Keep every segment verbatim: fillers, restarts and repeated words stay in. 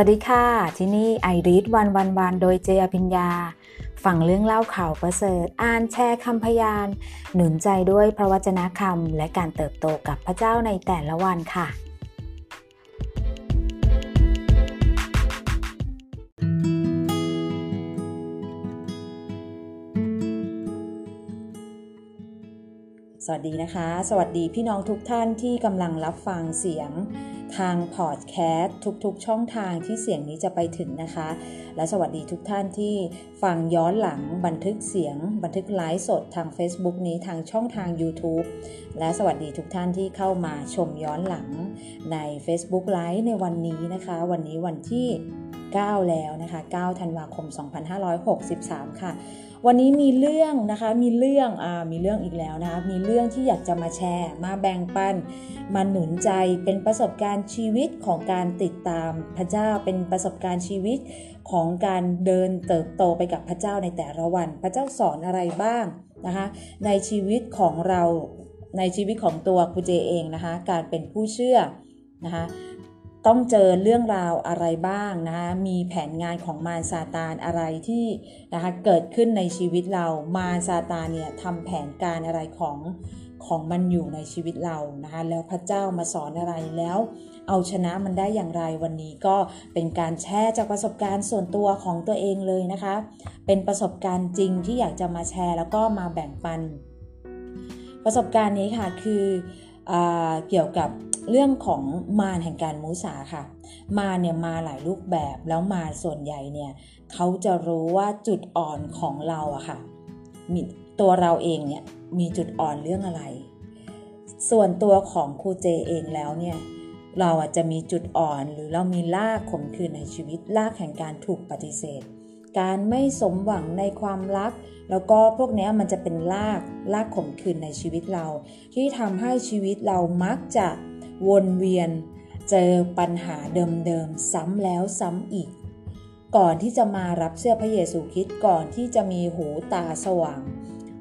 สวัสดีค่ะที่นี่ไอรีดวันวันวันโดยเจอภิญญาฝั่งเรื่องเล่าข่าวประเสริฐอ่านแชร์คำพยานหนุนใจด้วยพระวจนะคำและการเติบโตกับพระเจ้าในแต่ละวันค่ะสวัสดีนะคะสวัสดีพี่น้องทุกท่านที่กำลังรับฟังเสียงทางพอดแคสต์ทุกๆช่องทางที่เสียงนี้จะไปถึงนะคะและสวัสดีทุกท่านที่ฟังย้อนหลังบันทึกเสียงบันทึกไลฟ์สดทาง Facebook นี้ทางช่องทาง YouTube และสวัสดีทุกท่านที่เข้ามาชมย้อนหลังใน Facebook Live ในวันนี้นะคะวันนี้วันที่เก้าแล้วนะคะเก้าธันวาคมสองพันห้าร้อยหกสิบสามค่ะวันนี้มีเรื่องนะคะมีเรื่องอ่ามีเรื่องอีกแล้วนะคะมีเรื่องที่อยากจะมาแชร์มาแบ่งปันมาหนุนใจเป็นประสบการณ์ชีวิตของการติดตามพระเจ้าเป็นประสบการณ์ชีวิตของการเดินเติบโตไปกับพระเจ้าในแต่ละวันพระเจ้าสอนอะไรบ้างนะคะในชีวิตของเราในชีวิตของตัวคุณเจเองนะคะการเป็นผู้เชื่อนะคะต้องเจอเรื่องราวอะไรบ้างนะคะมีแผนงานของมารซาตานอะไรที่นะคะเกิดขึ้นในชีวิตเรามารซาตานเนี่ยทำแผนการอะไรของของมันอยู่ในชีวิตเรานะคะแล้วพระเจ้ามาสอนอะไรแล้วเอาชนะมันได้อย่างไรวันนี้ก็เป็นการแชร์จากประสบการณ์ส่วนตัวของตัวเองเลยนะคะเป็นประสบการณ์จริงที่อยากจะมาแชร์แล้วก็มาแบ่งปันประสบการณ์นี้ค่ะคืออ่าเกี่ยวกับเรื่องของมารแห่งการมุสาค่ะมารเนี่ยมาหลายรูปแบบแล้วมารส่วนใหญ่เนี่ยเขาจะรู้ว่าจุดอ่อนของเราอะค่ะมีตัวเราเองเนี่ยมีจุดอ่อนเรื่องอะไรส่วนตัวของครูเจเองแล้วเนี่ยเราอาจจะมีจุดอ่อนหรือเรามีรากขมขื่นในชีวิตรากแห่งการถูกปฏิเสธการไม่สมหวังในความรักแล้วก็พวกนี้มันจะเป็นรากรากขมขื่นในชีวิตเราที่ทำให้ชีวิตเรามักจะวนเวียนเจอปัญหาเดิมๆซ้ำแล้วซ้ำอีกก่อนที่จะมารับเชื่อพระเยซูคริสต์ก่อนที่จะมีหูตาสว่าง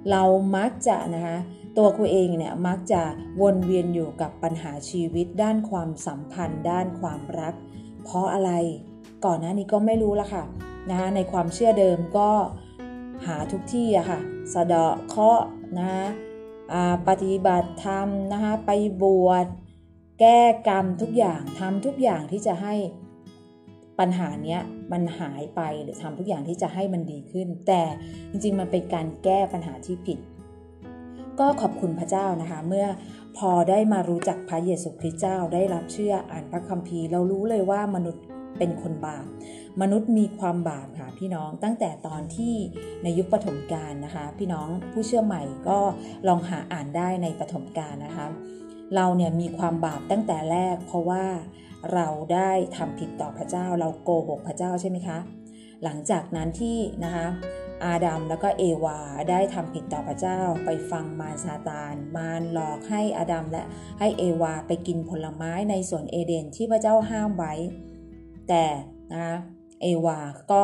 เรามักจะนะคะตัวคุณเองเนี่ยมักจะวนเวียนอยู่กับปัญหาชีวิตด้านความสัมพันธ์ด้านความรักเพราะอะไรก่อนหน้านี้ก็ไม่รู้ละค่ะนะคะในความเชื่อเดิมก็หาทุกที่อะค่ะสะเดาะเคราะห์นะปฏิบัติธรรมนะคะไปบวชแก้กรรมทุกอย่างทำทุกอย่างที่จะให้ปัญหาเนี้ยมันหายไปหรือทำทุกอย่างที่จะให้มันดีขึ้นแต่จริงๆมันเป็นการแก้ปัญหาที่ผิดก็ขอบคุณพระเจ้านะคะเมื่อพอได้มารู้จักพระเยซูคริสต์เจ้าได้รับเชื่ออ่านพระคัมภีร์เรารู้เลยว่ามนุษย์เป็นคนบาปมนุษย์มีความบาปค่ะพี่น้องตั้งแต่ตอนที่ในยุคปฐมกาลนะคะพี่น้องผู้เชื่อใหม่ก็ลองหาอ่านได้ในปฐมกาลนะคะเราเนี่ยมีความบาปตั้งแต่แรกเพราะว่าเราได้ทำผิดต่อพระเจ้าเราโกหกพระเจ้าใช่ไหมคะหลังจากนั้นที่นะคะอาดัมแล้วก็เอวาได้ทำผิดต่อพระเจ้าไปฟังมารซาตานมารหลอกให้อาดัมและให้เอวาไปกินผลไม้ในสวนเอเดนที่พระเจ้าห้ามไว้แต่นะคะเอวาก็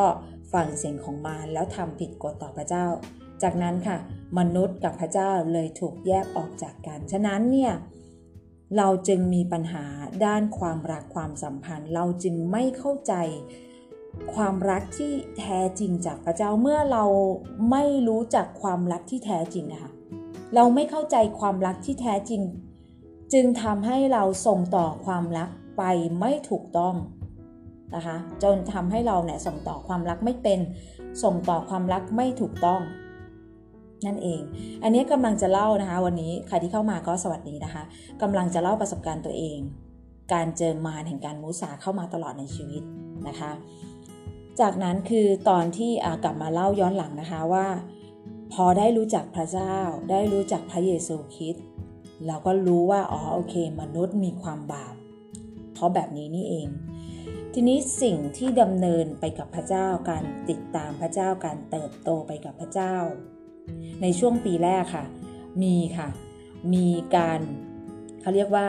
ฟังเสียงของมารแล้วทำผิดกฎต่อพระเจ้าจากนั้นค่ะมนุษย์กับพระเจ้าเลยถูกแยกออกจากกันฉะนั้นเนี่ยเราจึงมีปัญหาด้านความรักความสัมพันธ์เราจึงไม่เข้าใจความรักที่แท้จริงจากพระเจ้าเมื่อเราไม่รู้จักความรักที่แท้จริงนะคะเราไม่เข้าใจความรักที่แท้จริงจึงทำให้เราส่งต่อความรักไปไม่ถูกต้องนะคะจนทำให้เราเนี่ยส่งต่อความรักไม่เป็นส่งต่อความรักไม่ถูกต้องนั่นเองอันนี้กำลังจะเล่านะคะวันนี้ใครที่เข้ามาก็สวัสดีนะคะกำลังจะเล่าประสบการณ์ตัวเองการเจอมารแห่งการมุสาเข้ามาตลอดในชีวิตนะคะจากนั้นคือตอนที่กลับมาเล่าย้อนหลังนะคะว่าพอได้รู้จักพระเจ้าได้รู้จักพระเยซูคริสต์เราก็รู้ว่าอ๋อโอเคมนุษย์มีความบาปเพราะแบบนี้นี่เองทีนี้สิ่งที่ดำเนินไปกับพระเจ้าการติดตามพระเจ้าการเติบโตไปกับพระเจ้าในช่วงปีแรกค่ะมีค่ะมีการเขาเรียกว่า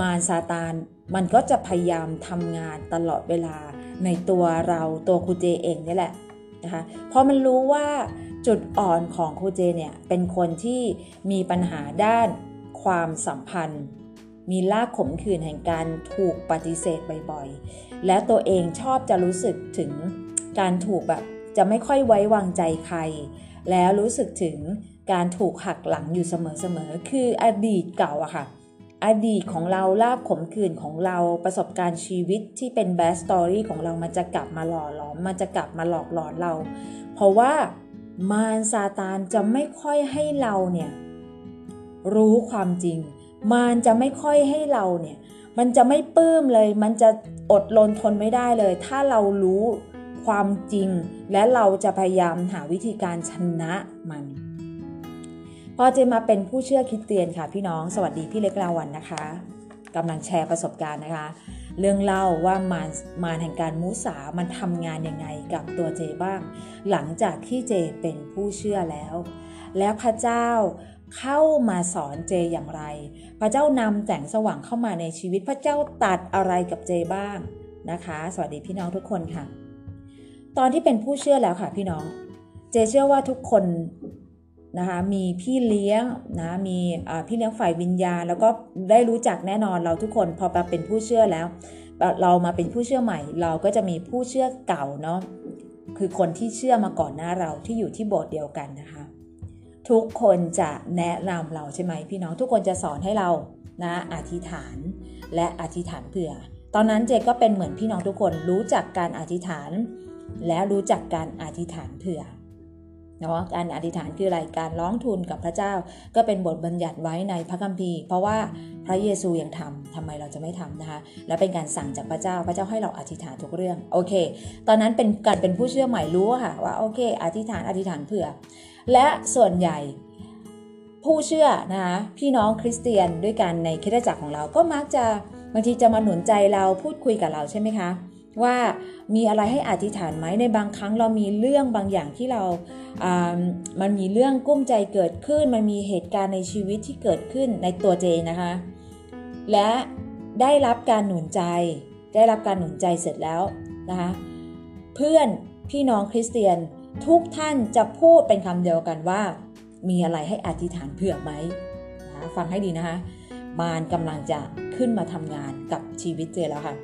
มารซาตานมันก็จะพยายามทำงานตลอดเวลาในตัวเราตัวครูเจเองนี่แหละนะคะเพราะมันรู้ว่าจุดอ่อนของครูเจเนี่ยเป็นคนที่มีปัญหาด้านความสัมพันธ์ มีลากขมขื่นแห่งการถูกปฏิเสธบ่อยๆและตัวเองชอบจะรู้สึกถึงการถูกแบบจะไม่ค่อยไว้วางใจใครแล้วรู้สึกถึงการถูกหักหลังอยู่เสมอๆคืออดีตเก่าอะค่ะอดีตของเราลาภขมขื่นของเราประสบการณ์ชีวิตที่เป็นแบดสตอรี่ของเรามันจะกลับมาหล่อหลอมมันจะกลับมาหลอกหลอนเราเพราะว่ามารซาตานจะไม่ค่อยให้เราเนี่ยรู้ความจริงมารจะไม่ค่อยให้เราเนี่ยมันจะไม่ปลื้มเลยมันจะอดรนทนไม่ได้เลยถ้าเรารู้ความจริงและเราจะพยายามหาวิธีการชนะมันพอจะมาเป็นผู้เชื่อคริสเตียนค่ะพี่น้องสวัสดีพี่เล็กลาวันนะคะกำลังแชร์ประสบการณ์นะคะเรื่องเล่าว่ามารมารแห่งการมุสามันทำงานยังไงกับตัวเจบ้างหลังจากที่เจเป็นผู้เชื่อแล้วแล้วพระเจ้าเข้ามาสอนเจอย่างไรพระเจ้านำแสงสว่างเข้ามาในชีวิตพระเจ้าตัดอะไรกับเจบ้างนะคะสวัสดีพี่น้องทุกคนค่ะตอนที่เป็นผู้เชื่อแล้วค่ะพี่น้องเจเชื่อว่าทุกคนนะคะมีพี่เลี้ยงนะมีพี่เลี้ยงฝ่ายวิญญาณแล้วก็ได้รู้จักแน่นอนเราทุกคนพอมาเป็นผู้เชื่อแล้วเรามาเป็นผู้เชื่อใหม่เราก็จะมีผู้เชื่อเก่าเนาะคือคนที่เชื่อมาก่อนหน้าเราที่อยู่ที่โบสถ์เดียวกันนะคะทุกคนจะแนะนำเราใช่ไหมพี่น้องทุกคนจะสอนให้เรานะอธิษฐานและอธิษฐานเผื่อตอนนั้นเจก็เป็นเหมือนพี่น้องทุกคนรู้จักการอธิษฐานและรู้จักการอธิษฐานเผื่อเนาะการอธิษฐานคืออะไรการร้องทูลกับพระเจ้าก็เป็นบทบัญญัติไว้ในพระคัมภีร์เพราะว่าพระเยซูยังทำทำไมเราจะไม่ทำนะคะและเป็นการสั่งจากพระเจ้าพระเจ้าให้เราอธิษฐานทุกเรื่องโอเคตอนนั้นเป็นการเป็นผู้เชื่อใหม่รู้ค่ะว่าโอเคอธิษฐานอธิษฐานเผื่อและส่วนใหญ่ผู้เชื่อนะคะพี่น้องคริสเตียนด้วยกันในคริสตจักรของเราก็มักจะบางทีจะมาหนุนใจเราพูดคุยกับเราใช่ไหมคะว่ามีอะไรให้อธิษฐานไหมในบางครั้งเรามีเรื่องบางอย่างที่เราอ่ามันมีเรื่องกุ้มใจเกิดขึ้นมันมีเหตุการณ์ในชีวิตที่เกิดขึ้นในตัวเจนะคะและได้รับการหนุนใจได้รับการหนุนใจเสร็จแล้วนะคะเพื่อนพี่น้องคริสเตียนทุกท่านจะพูดเป็นคำเดียวกันว่ามีอะไรให้อธิษฐานเผื่อไหมนะฟังให้ดีนะคะมารกำลังจะขึ้นมาทำงานกับชีวิตเจแล้วค่ะ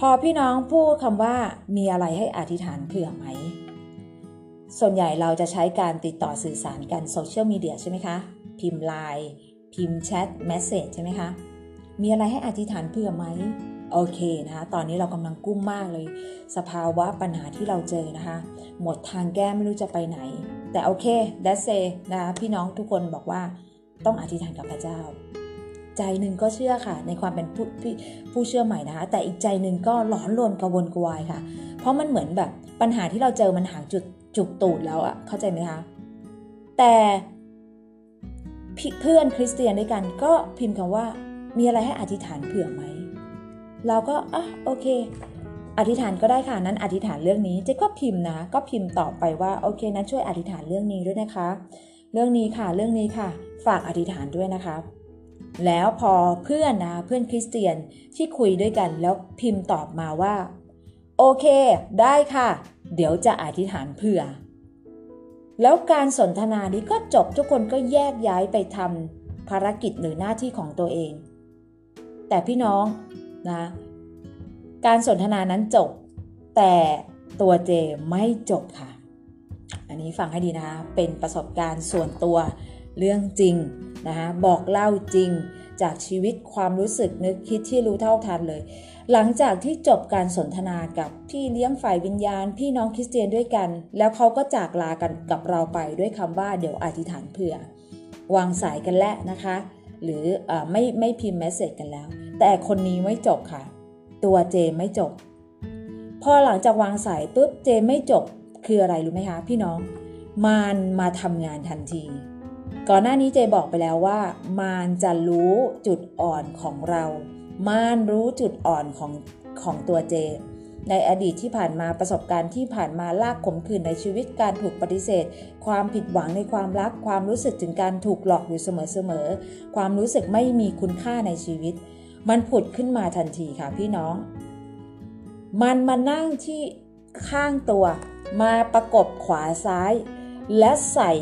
พอพี่น้องพูดคำว่ามีอะไรให้อธิษฐานเผื่อไหมส่วนใหญ่เราจะใช้การติดต่อสื่อสารกันโซเชียลมีเดียใช่ไหมคะพิมพ์ไลน์พิมพ์แชทเมสเสจใช่ไหมคะมีอะไรให้อธิษฐานเผื่อไหมโอเคนะคะตอนนี้เรากำลังกุ้มมากเลยสภาวะปัญหาที่เราเจอนะคะหมดทางแก้ไม่รู้จะไปไหนแต่โอเคดัสเซนะคะพี่น้องทุกคนบอกว่าต้องอธิษฐานกับพระเจ้าใจหนึ่งก็เชื่อค่ะในความเป็นผู้ผู้เชื่อใหม่นะคะแต่อีกใจหนึ่งก็หลอนรวนกระวนกระวายค่ะเพราะมันเหมือนแบบปัญหาที่เราเจอมันหางจุดจุกตูดแล้วอะเข้าใจไหมคะแต่เพื่อนคริสเตียนด้วยกันก็พิมพ์คำว่ามีอะไรให้อธิษฐานเผื่อไหมเราก็อ่ะโอเคอธิษฐานก็ได้ค่ะนั้นอธิษฐานเรื่องนี้เจ๊ก็พิมพ์นะก็พิมพ์ตอบไปว่าโอเคนั้นช่วยอธิษฐานเรื่องนี้ด้วยนะคะเรื่องนี้ค่ะเรื่องนี้ค่ะฝากอธิษฐานด้วยนะคะแล้วพอเพื่อนนะเพื่อนคริสเตียนที่คุยด้วยกันแล้วพิมพ์ตอบมาว่าโอเคได้ค่ะเดี๋ยวจะอธิษฐานเผื่อแล้วการสนทนานี้ก็จบทุกคนก็แยกย้ายไปทำภารกิจหรือหน้าที่ของตัวเองแต่พี่น้องนะการสนทนานั้นจบแต่ตัวเจไม่จบค่ะอันนี้ฟังให้ดีนะคะเป็นประสบการณ์ส่วนตัวเรื่องจริงนะคะบอกเล่าจริงจากชีวิตความรู้สึกนึกคิดที่รู้เท่าทันเลยหลังจากที่จบการสนทนากับพี่เลี้ยงฝ่ายวิญญาณพี่น้องคริสเตียนด้วยกันแล้วเขาก็จากลากันกับเราไปด้วยคำว่าเดี๋ยวอธิษฐานเผื่อวางสายกันแล้วนะคะหรือเอ่อไม่ไม่พิมพ์เมสเสจกันแล้วแต่คนนี้ไม่จบค่ะตัวเจไม่จบพอหลังจากวางสายปุ๊บเจไม่จบคืออะไรรู้ไหมคะพี่น้องมารมาทำงานทันทีก่อนหน้านี้เจบอกไปแล้วว่ามารจะรู้จุดอ่อนของเรามารรู้จุดอ่อนของของตัวเจในอดีตที่ผ่านมาประสบการณ์ที่ผ่านมาลากขมขื่นในชีวิตการถูกปฏิเสธความผิดหวังในความรักความรู้สึกถึงการถูกหลอกอยู่เสมอๆความรู้สึกไม่มีคุณค่าในชีวิตมันผุดขึ้นมาทันทีค่ะพี่น้องมันมานั่งที่ข้างตัวมาประกบขวาซ้ายและใส่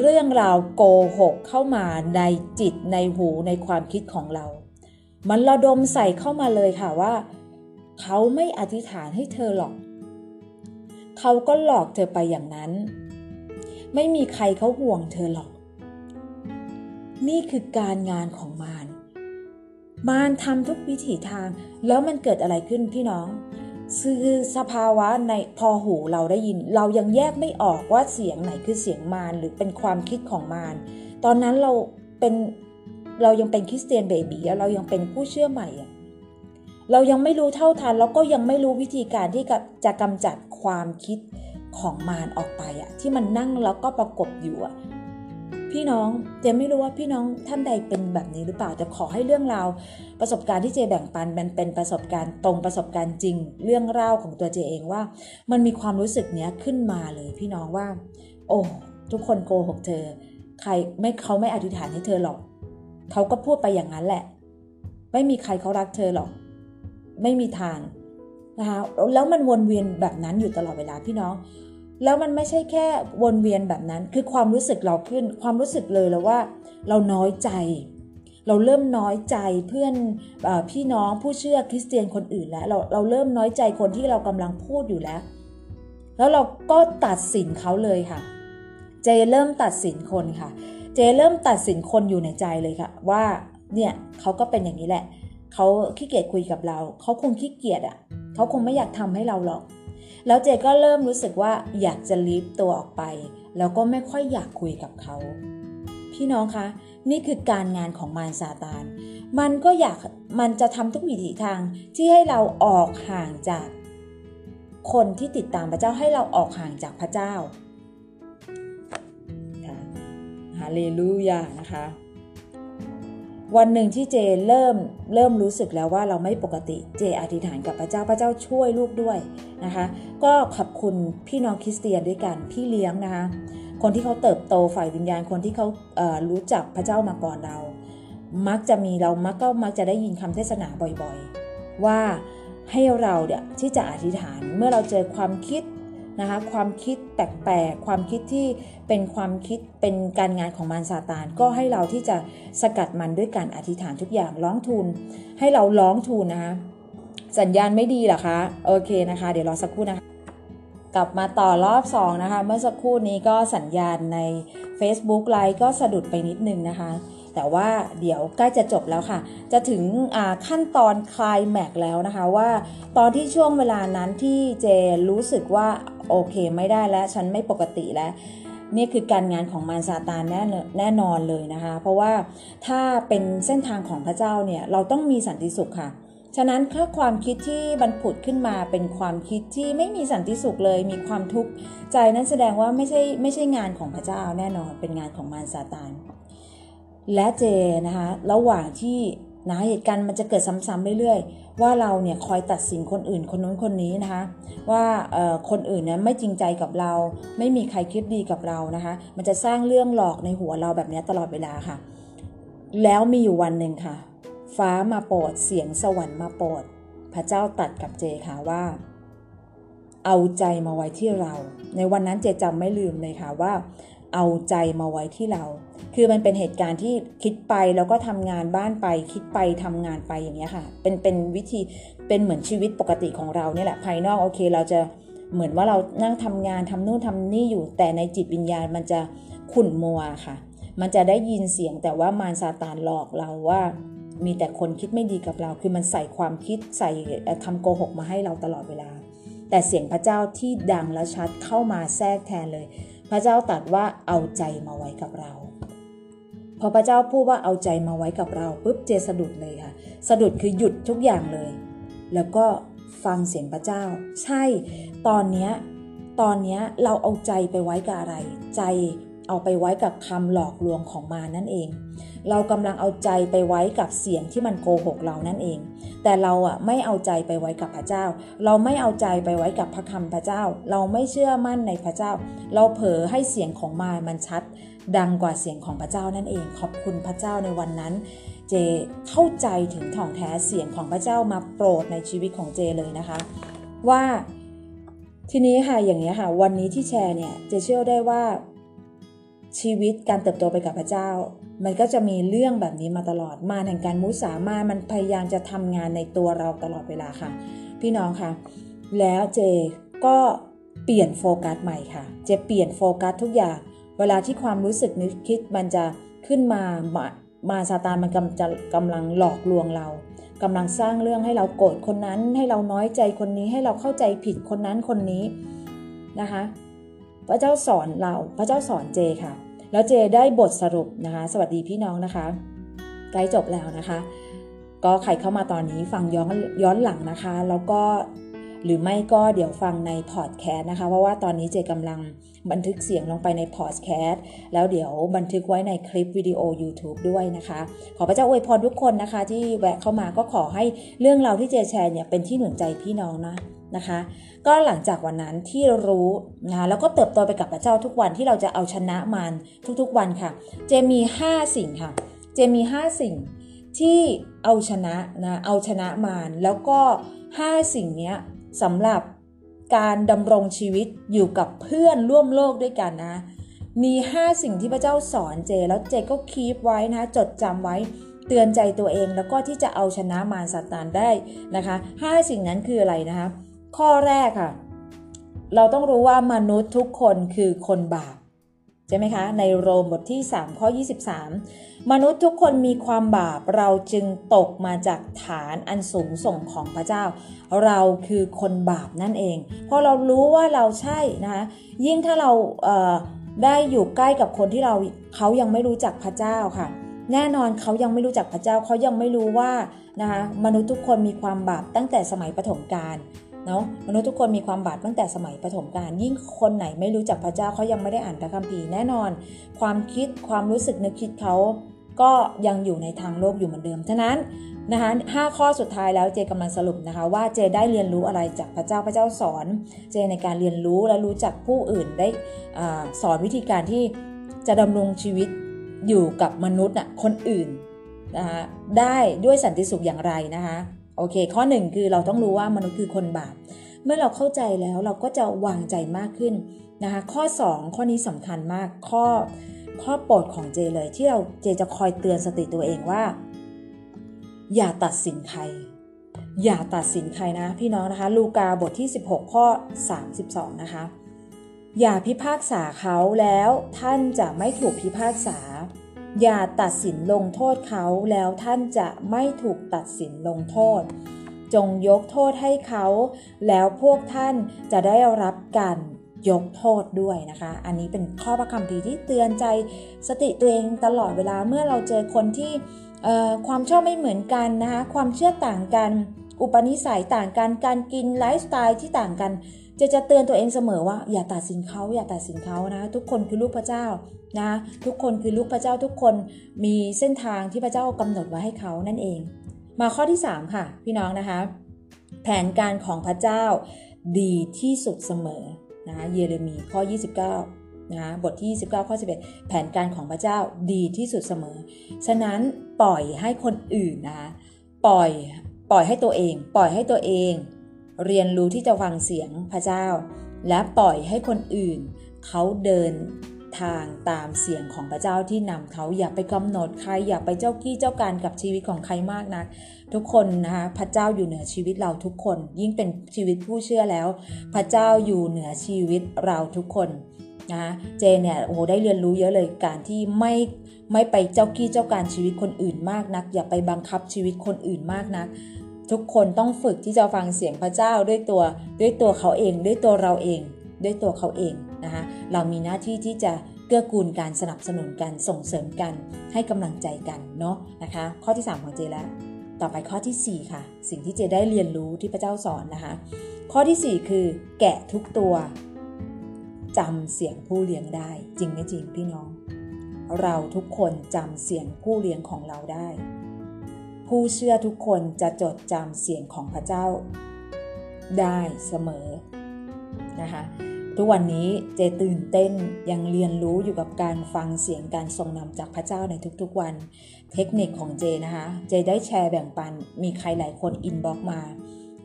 เรื่องราวโกหกเข้ามาในจิตในหูในความคิดของเรามันระดมใส่เข้ามาเลยค่ะว่าเขาไม่อธิษฐานให้เธอหรอกเขาก็หลอกเธอไปอย่างนั้นไม่มีใครเขาห่วงเธอหรอกนี่คือการงานของมารมารทำทุกวิถีทางแล้วมันเกิดอะไรขึ้นพี่น้องคือสภาวะในพอหูเราได้ยินเรายังแยกไม่ออกว่าเสียงไหนคือเสียงมารหรือเป็นความคิดของมารตอนนั้นเราเป็นเรายังเป็นคริสเตียนเบบี๋เรายังเป็นผู้เชื่อใหม่เรายังไม่รู้เท่าทันแล้วก็ยังไม่รู้วิธีการที่จะกำจัดความคิดของมารออกไปอ่ะที่มันนั่งแล้วก็ประกบอยู่อ่ะพี่น้องเจไม่รู้ว่าพี่น้องท่านใดเป็นแบบนี้หรือเปล่าแต่ขอให้เรื่องราวประสบการณ์ที่เจแบ่งปันมันเป็นประสบการณ์ตรงประสบการณ์จริงเรื่องเล่าของตัวเจเองว่ามันมีความรู้สึกเนี้ยขึ้นมาเลยพี่น้องว่าโอ้ทุกคนโกหกเธอใครไม่เขาไม่อธิษฐานให้เธอหรอกเขาก็พูดไปอย่างนั้นแหละไม่มีใครเขารักเธอหรอกไม่มีทางนะคะแล้วมันวนเวียนแบบนั้นอยู่ตลอดเวลาพี่น้องแล้วมันไม่ใช่แค่วนเวียนแบบนั้นคือความรู้สึกเราขึ้นความรู้สึกเลยแล้วว่าเราน้อยใจเราเริ่มน้อยใจเพื่อนเอ่อพี่น้องผู้เชื่อคริสเตียนคนอื่นแล้วเราเราเริ่มน้อยใจคนที่เรากำลังพูดอยู่แล้วแล้วเราก็ตัดสินเขาเลยค่ะเจเริ่มตัดสินคนค่ะเจเริ่มตัดสินคนอยู่ในใจเลยค่ะว่าเนี่ยเขาก็เป็นอย่างนี้แหละเขาขี้เกียจคุยกับเราเขาคงขี้เกียจอ่ะเขาคงไม่อยากทำให้เราหรอกแล้วเจก็เริ่มรู้สึกว่าอยากจะลีฟตัวออกไปแล้วก็ไม่ค่อยอยากคุยกับเขาพี่น้องคะนี่คือการงานของมารซาตานมันก็อยากมันจะทำทุกวิถีทางที่ให้เราออกห่างจากคนที่ติดตามพระเจ้าให้เราออกห่างจากพระเจ้าฮาเลลูยานะคะวันหนึ่งที่เจเริ่มเริ่มรู้สึกแล้วว่าเราไม่ปกติเจอธิษฐานกับพระเจ้าพระเจ้าช่วยลูกด้วยนะคะก็ขอบคุณพี่น้องคริสเตียนด้วยกันพี่เลี้ยงนะคะคนที่เขาเติบโตฝ่ายวิญญาณคนที่เขาเอ่อรู้จักพระเจ้ามาก่อนเรามักจะมีเรามักก็มักจะได้ยินคำเทศนาบ่อยๆว่าให้เราเนี่ยที่จะอธิษฐานเมื่อเราเจอความคิดนะคะความคิดแปลกๆความคิดที่เป็นความคิดเป็นการงานของมารซาตานก็ให้เราที่จะสกัดมันด้วยการอธิษฐานทุกอย่างร้องทูลให้เราร้องทูลนะคะสัญญาณไม่ดีเหรอคะโอเคนะคะเดี๋ยวรอสักครู่นะคะกลับมาต่อรอบสองนะคะเมื่อสักครู่นี้ก็สัญญาณใน Facebook Live ก็สะดุดไปนิดนึงนะคะแต่ว่าเดี๋ยวใกล้จะจบแล้วค่ะจะถึงขั้นตอนไคลแม็กซ์แล้วนะคะว่าตอนที่ช่วงเวลานั้นที่เจรู้สึกว่าโอเคไม่ได้แล้วฉันไม่ปกติแล้วนี่คือการงานของมารซาตานแน่แน่นอนเลยนะคะเพราะว่าถ้าเป็นเส้นทางของพระเจ้าเนี่ยเราต้องมีสันติสุขค่ะฉะนั้นถ้าความคิดที่บันผุดขึ้นมาเป็นความคิดที่ไม่มีสันติสุขเลยมีความทุกข์ใจนั้นแสดงว่าไม่ใช่ไม่ใช่งานของพระเจ้าแน่นอนเป็นงานของมารซาตานและเจนะคะระหว่างที่นะเหตุการณ์มันจะเกิดซ้ำๆเรื่อยๆว่าเราเนี่ยคอยตัดสินคนอื่นคนนู้นคนนี้นะคะว่าเอ่อคนอื่นเนี่ยไม่จริงใจกับเราไม่มีใครคิดดีกับเรานะคะมันจะสร้างเรื่องหลอกในหัวเราแบบนี้ตลอดเวลาค่ะแล้วมีอยู่วันหนึ่งค่ะฟ้ามาโปรดเสียงสวรรค์มาโปรดพระเจ้าตรัสกับเจค่ะว่าเอาใจมาไว้ที่เราในวันนั้นเจจำไม่ลืมเลยค่ะว่าเอาใจมาไว้ที่เราคือมันเป็นเหตุการณ์ที่คิดไปแล้วก็ทำงานบ้านไปคิดไปทำงานไปอย่างเงี้ยค่ะเป็นเป็นวิธีเป็นเหมือนชีวิตปกติของเราเนี่ยแหละภายนอกโอเคเราจะเหมือนว่าเรานั่งทำงานทำนู่นทำนี่อยู่แต่ในจิตวิญญาณมันจะขุ่นมัวค่ะมันจะได้ยินเสียงแต่ว่ามารซาตานหลอกเราว่ามีแต่คนคิดไม่ดีกับเราคือมันใส่ความคิดใส่คำโกหกมาให้เราตลอดเวลาแต่เสียงพระเจ้าที่ดังและชัดเข้ามาแทรกแทนเลยพระเจ้าตรัสว่าเอาใจมาไว้กับเราพอพระเจ้าพูดว่าเอาใจมาไว้กับเราปุ๊บเจสะดุดเลยค่ะสะดุดคือหยุดทุกอย่างเลยแล้วก็ฟังเสียงพระเจ้าใช่ตอนเนี้ยตอนเนี้ยเราเอาใจไปไว้กับอะไรใจเอาไปไว้กับคำหลอกลวงของมารนั่นเองเรากำลังเอาใจไปไว้กับเสียงที่มันโกหกเรานั่นเองแต่เราอ่ะไม่เอาใจไปไว้กับพระเจ้าเราไม่เอาใจไปไว้กับพระคำพระเจ้าเราไม่เชื่อมั่นในพระเจ้าเราเผลอให้เสียงของมารมันชัดดังกว่าเสียงของพระเจ้านั่นเองขอบคุณพระเจ้าในวันนั้นเจเข้าใจถึงท่องแท้เสียงของพระเจ้ามาโปรดในชีวิตของเจเลยนะคะว่าทีนี้ค่ะอย่างนี้ค่ะวันนี้ที่แชร์เนี่ยเจเชื่อได้ว่า ชีวิตการเติบโตไปกับพระเจ้ามันก็จะมีเรื่องแบบนี้มาตลอดมาแห่งการมุสามามันพยายามจะทำงานในตัวเราตลอดเวลาค่ะพี่น้องค่ะแล้วเจก็เปลี่ยนโฟกัสใหม่ค่ะเจเปลี่ยนโฟกัสทุกอย่างเวลาที่ความรู้สึกนึกคิดมันจะขึ้นมามาซาตานมันกำจะกำลังหลอกลวงเรากำลังสร้างเรื่องให้เราโกรธคนนั้นให้เราน้อยใจคนนี้ให้เราเข้าใจผิดคนนั้นคนนี้นะคะพระเจ้าสอนเราพระเจ้าสอนเจค่ะแล้วเจได้บทสรุปนะคะสวัสดีพี่น้องนะคะใกล้จบแล้วนะคะก็ใครเข้ามาตอนนี้ฟังย้อนย้อนหลังนะคะแล้วก็หรือไม่ก็เดี๋ยวฟังในพอดแคสต์นะคะเพราะว่าตอนนี้เจกำลังบันทึกเสียงลงไปในพอดแคสต์แล้วเดี๋ยวบันทึกไว้ในคลิปวิดีโอ YouTube ด้วยนะคะขอพระเจ้าอวยพรทุกคนนะคะที่แวะเข้ามาก็ขอให้เรื่องราวที่เจแชร์เนี่ยเป็นที่หนุนใจพี่น้องนะนะคะก็หลังจากวันนั้นที่รู้นะแล้วก็เติบโตไปกับพระเจ้าทุกวันที่เราจะเอาชนะมันทุกๆวันค่ะเจมีห้าสิ่งค่ะเจมีห้าสิ่งที่เอาชนะนะเอาชนะมันแล้วก็ห้าสิ่งเนี้ยสำหรับการดำรงชีวิตอยู่กับเพื่อนร่วมโลกด้วยกันนะมีห้าสิ่งที่พระเจ้าสอนเจแล้วเจก็คีปไว้นะจดจำไว้เตือนใจตัวเองแล้วก็ที่จะเอาชนะมารซาตานได้นะคะห้าสิ่งนั้นคืออะไรนะคะข้อแรกค่ะเราต้องรู้ว่ามนุษย์ทุกคนคือคนบาปใช่ไหมคะในโรมบทที่สามข้อยี่สิบสามมนุษย์ทุกคนมีความบาปเราจึงตกมาจากฐานอันสูงส่งของพระเจ้าเราคือคนบาปนั่นเองพอเรารู้ว่าเราใช่นะคะยิ่งถ้าเราเอ่อได้อยู่ใกล้กับคนที่เราเขายังไม่รู้จักพระเจ้าค่ะแน่นอนเขายังไม่รู้จักพระเจ้าเขายังไม่รู้ว่านะคะมนุษย์ทุกคนมีความบาปตั้งแต่สมัยปฐมกาลเนาะมนุษย์ทุกคนมีความบาปตั้งแต่สมัยปฐมกาลยิ่งคนไหนไม่รู้จักพระเจ้าเขายังไม่ได้อ่านพระคัมภีร์แน่นอนความคิดความรู้สึกนึกคิดเขาก็ยังอยู่ในทางโลกอยู่เหมือนเดิมฉะนั้นนะคะห้าข้อสุดท้ายแล้วเจกำลังสรุปนะคะว่าเจได้เรียนรู้อะไรจากพระเจ้าพระเจ้าสอนเจในการเรียนรู้และรู้จักผู้อื่นได้อ่าสอนวิธีการที่จะดำรงชีวิตอยู่กับมนุษย์น่ะคนอื่นนะคะได้ด้วยสันติสุขอย่างไรนะคะโอเคข้อหนึ่งคือเราต้องรู้ว่ามนุษย์คือคนบาปเมื่อเราเข้าใจแล้วเราก็จะวางใจมากขึ้นนะคะข้อสองข้อนี้สำคัญมากข้อข้อโปรดของเจเลยที่เราเจจะคอยเตือนสติตัวเองว่าอย่าตัดสินใครอย่าตัดสินใครนะพี่น้องนะคะลูกาบทที่สิบหกข้อสามสิบสองนะคะอย่าพิพากษาเขาแล้วท่านจะไม่ถูกพิพากษาอย่าตัดสินลงโทษเขาแล้วท่านจะไม่ถูกตัดสินลงโทษจงยกโทษให้เขาแล้วพวกท่านจะได้รับการยกโทษด้วยนะคะอันนี้เป็นข้อพระคัมภีร์ที่เตือนใจสติตัวเองตลอดเวลาเมื่อเราเจอคนที่เอ่อความชอบไม่เหมือนกันนะคะความเชื่อต่างกันอุปนิสัยต่างกันการกินไลฟ์สไตล์ที่ต่างกันจะจะเตือนตัวเองเสมอว่าอย่าตัดสินเขาอย่าตัดสินเขานะทุกคนคือลูกพระเจ้านะทุกคนคือลูกพระเจ้าทุกคนมีเส้นทางที่พระเจ้ากำหนดไว้ให้เขานั่นเองมาข้อที่สามค่ะพี่น้องนะคะแผนการของพระเจ้าดีที่สุดเสมอนะเยเรมีข้อยี่สิบเก้านะบทที่ยี่สิบเก้าข้อสิบเอ็ดแผนการของพระเจ้าดีที่สุดเสมอฉะนั้นปล่อยให้คนอื่นนะคะปล่อยปล่อยให้ตัวเองปล่อยให้ตัวเองเรียนรู้ที่จะฟังเสียงพระเจ้าและปล่อยให้คนอื่นเขาเดินทางตามเสียงของพระเจ้าที่นำเขาอย่าไปกำหนดใครอย่าไปเจ้ากี้เจ้าการกับชีวิตของใครมากนักทุกคนนะคะพระเจ้าอยู่เหนือชีวิตเราทุกคนยิ่งเป็นชีวิตผู้เชื่อแล้วพระเจ้าอยู่เหนือชีวิตเราทุกคนนะเจเนี่ยโอ้ได้เรียนรู้เยอะเลยการที่ไม่ไม่ไปเจ้ากี้เจ้าการชีวิตคนอื่นมากนักอย่าไปบังคับชีวิตคนอื่นมากนักทุกคนต้องฝึกที่จะฟังเสียงพระเจ้าด้วยตัวด้วยตัวเขาเองด้วยตัวเราเองด้วยตัวเขาเองนะคะเรามีหน้าที่ที่จะเกื้อกูลการสนับสนุนกันส่งเสริมกันให้กำลังใจกันเนาะนะคะข้อที่สามของเจแล้วต่อไปข้อที่สี่ค่ะสิ่งที่เจได้เรียนรู้ที่พระเจ้าสอนนะคะข้อที่สี่คือแกะทุกตัวจำเสียงผู้เลี้ยงได้จริงไหมจริงพี่น้องเราทุกคนจำเสียงผู้เลี้ยงของเราได้ผู้เชื่อทุกคนจะจดจำเสียงของพระเจ้าได้เสมอนะคะทุกวันนี้เจตื่นเต้นยังเรียนรู้อยู่กับการฟังเสียงการทรงนำจากพระเจ้าในทุกๆวันเทคนิคของเจนะคะเจได้แชร์แบ่งปันมีใครหลายคนอินบ็อกซ์มา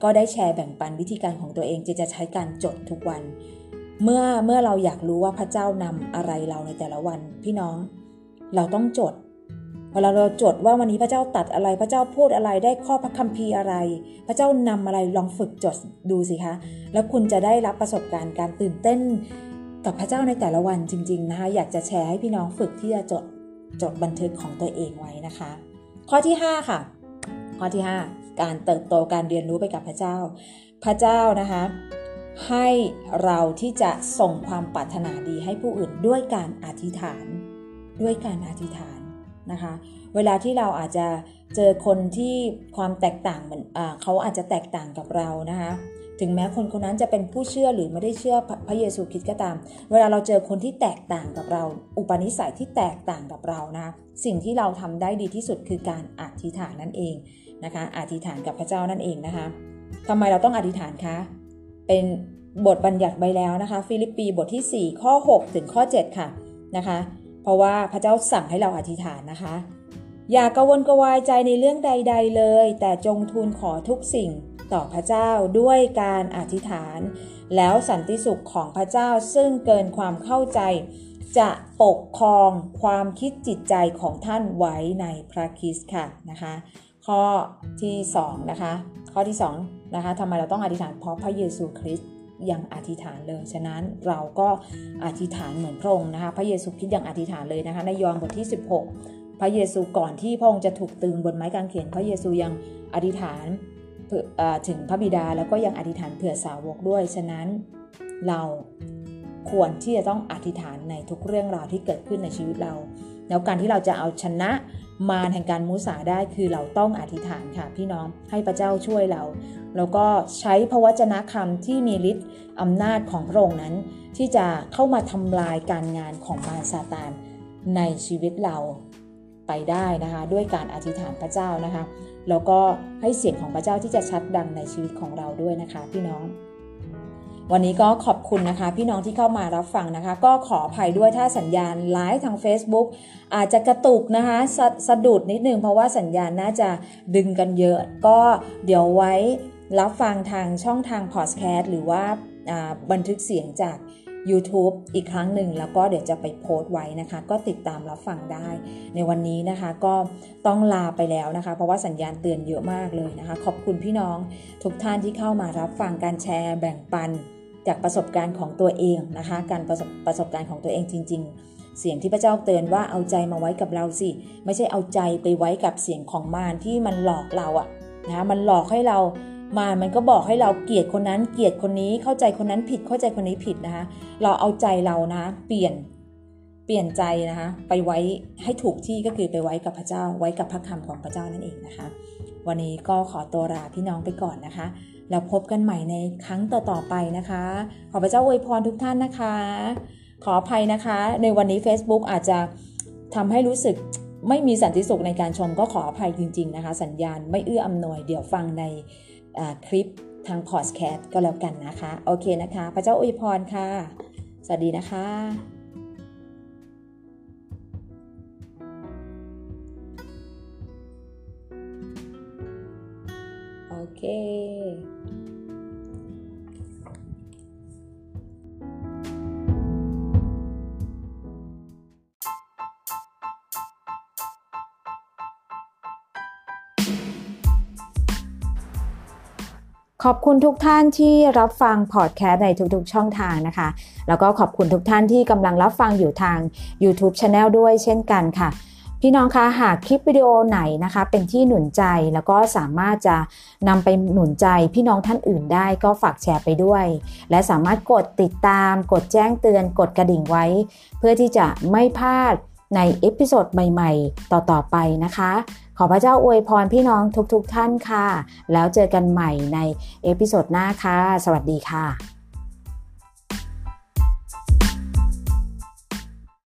ก็ได้แชร์แบ่งปันวิธีการของตัวเองเจจะใช้การจดทุกวัน เมื่อเมื่อเราอยากรู้ว่าพระเจ้านำอะไรเราในแต่ละวันพี่น้องเราต้องจดเวลาเราจดว่าวันนี้พระเจ้าตัดอะไรพระเจ้าพูดอะไรได้ข้อพระคัมภีร์อะไรพระเจ้านำอะไรลองฝึกจดดูสิคะแล้วคุณจะได้รับประสบการณ์การตื่นเต้นกับพระเจ้าในแต่ละวันจริงๆนะคะอยากจะแชร์ให้พี่น้องฝึกที่จะจดจดบันทึกของตัวเองไว้นะคะข้อที่ห้าค่ะข้อที่ห้าการเติบโตการเรียนรู้ไปกับพระเจ้าพระเจ้านะคะให้เราที่จะส่งความปรารถนาดีให้ผู้อื่นด้วยการอธิษฐานด้วยการอธิษฐานนะคะเวลาที่เราอาจจะเจอคนที่ความแตกต่างเหมือนเขาอาจจะแตกต่างกับเรานะคะถึงแม้คนคนนั้นจะเป็นผู้เชื่อหรือไม่ได้เชื่อพระเยซูคริสต์ก็ตามเวลาเราเจอคนที่แตกต่างกับเราอุปนิสัยที่แตกต่างกับเรานะสิ่งที่เราทำได้ดีที่สุดคือการอธิษฐานนั่นเองนะคะอธิษฐานกับพระเจ้านั่นเองนะคะทำไมเราต้องอธิษฐานคะเป็นบทบัญญัติไว้แล้วนะคะฟิลิปปีบทที่สี่ข้อหกถึงข้อเจ็ดค่ะนะคะเพราะว่าพระเจ้าสั่งให้เราอธิษฐานนะคะอย่ากังวลกังวายใจในเรื่องใดๆเลยแต่จงทูลขอทุกสิ่งต่อพระเจ้าด้วยการอธิษฐานแล้วสันติสุขของพระเจ้าซึ่งเกินความเข้าใจจะปกครองความคิดจิตใจของท่านไว้ในพระคริสต์ค่ะนะคะข้อที่สองนะคะข้อที่สองนะคะทำไมเราต้องอธิษฐานเพราะพระเยซูคริสต์ยังอธิษฐานเลยฉะนั้นเราก็อธิษฐานเหมือนพระองค์นะคะพระเยซูคริสต์ยังอธิษฐานเลยนะคะในยอห์นบทที่สิบหกพระเยซูก่อนที่พระองค์จะถูกตรึงบนไม้กางเขนพระเยซูยังอธิษฐานถึงพระบิดาแล้วก็ยังอธิษฐานเผื่อสาวกด้วยฉะนั้นเราควรที่จะต้องอธิษฐานในทุกเรื่องราวที่เกิดขึ้นในชีวิตเราแล้วการที่เราจะเอาชนะมารแห่งการมุสาได้คือเราต้องอธิษฐานค่ะพี่น้องให้พระเจ้าช่วยเราแล้วก็ใช้พระวจนะคำที่มีฤทธิ์อำนาจของพระองค์นั้นที่จะเข้ามาทำลายการงานของมารซาตานในชีวิตเราไปได้นะคะด้วยการอธิษฐานพระเจ้านะคะแล้วก็ให้เสียงของพระเจ้าที่จะชัดดังในชีวิตของเราด้วยนะคะพี่น้องวันนี้ก็ขอบคุณนะคะพี่น้องที่เข้ามารับฟังนะคะก็ขออภัยด้วยถ้าสัญญาณไลฟ์ทาง Facebook อาจจะกระตุกนะคะสะสะดุดนิดนึงเพราะว่าสัญญาณน่าจะดึงกันเยอะก็เดี๋ยวไว้รับฟังทางช่องทางพอดแคสต์หรือว่าบันทึกเสียงจาก YouTube อีกครั้งหนึ่งแล้วก็เดี๋ยวจะไปโพสต์ไว้นะคะก็ติดตามรับฟังได้ในวันนี้นะคะก็ต้องลาไปแล้วนะคะเพราะว่าสัญญาณเตือนเยอะมากเลยนะคะขอบคุณพี่น้องทุกท่านที่เข้ามารับฟังการแชร์แบ่งปันจากประสบการณ์ของตัวเองนะคะการประสบประสบการณ์ของตัวเองจริงๆเสียงที่พระเจ้าเตือนว่าเอาใจมาไว้กับเราสิไม่ใช่เอาใจไปไว้กับเสียงของมารที่มันหลอกเราอะนะมันหลอกให้เรามารมันก็บอกให้เราเกลียดคนนั้นเกลียดคนนี้เข้าใจคนนั้นผิดเข้าใจคนนี้ผิดนะคะเราเอาใจเรานะเปลี่ยนเปลี่ยนใจนะคะไปไว้ให้ถูกที่ก็คือไปไว้กับพระเจ้าไว้กับพระคำของพระเจ้านั่นเองนะคะวันนี้ก็ขอตัวลาพี่น้องไปก่อนนะคะแล้วพบกันใหม่ในครั้งต่อๆไปนะคะขอพระเจ้าอวยพรทุกท่านนะคะขออภัยนะคะในวันนี้ Facebook อาจจะทำให้รู้สึกไม่มีสันติสุขในการชมก็ขออภัยจริงๆนะคะสัญญาณไม่เอื้ออำนวยเดี๋ยวฟังในคลิปทางพอดแคสต์ก็แล้วกันนะคะโอเคนะคะพระเจ้าอวยพรค่ะสวัสดีนะคะโอเคขอบคุณทุกท่านที่รับฟังพอดแคสต์ในทุกๆช่องทางนะคะแล้วก็ขอบคุณทุกท่านที่กำลังรับฟังอยู่ทาง YouTube Channel ด้วยเช่นกันค่ะพี่น้องคะหากคลิปวิดีโอไหนนะคะเป็นที่หนุนใจแล้วก็สามารถจะนำไปหนุนใจพี่น้องท่านอื่นได้ก็ฝากแชร์ไปด้วยและสามารถกดติดตามกดแจ้งเตือนกดกระดิ่งไว้เพื่อที่จะไม่พลาดในเอพิโซดใหม่ๆต่อๆไปนะคะขอพระเจ้าอวยพรพี่น้องทุกๆท่านค่ะแล้วเจอกันใหม่ในเอพิโซดหน้าค่ะสวัสดีค่ะ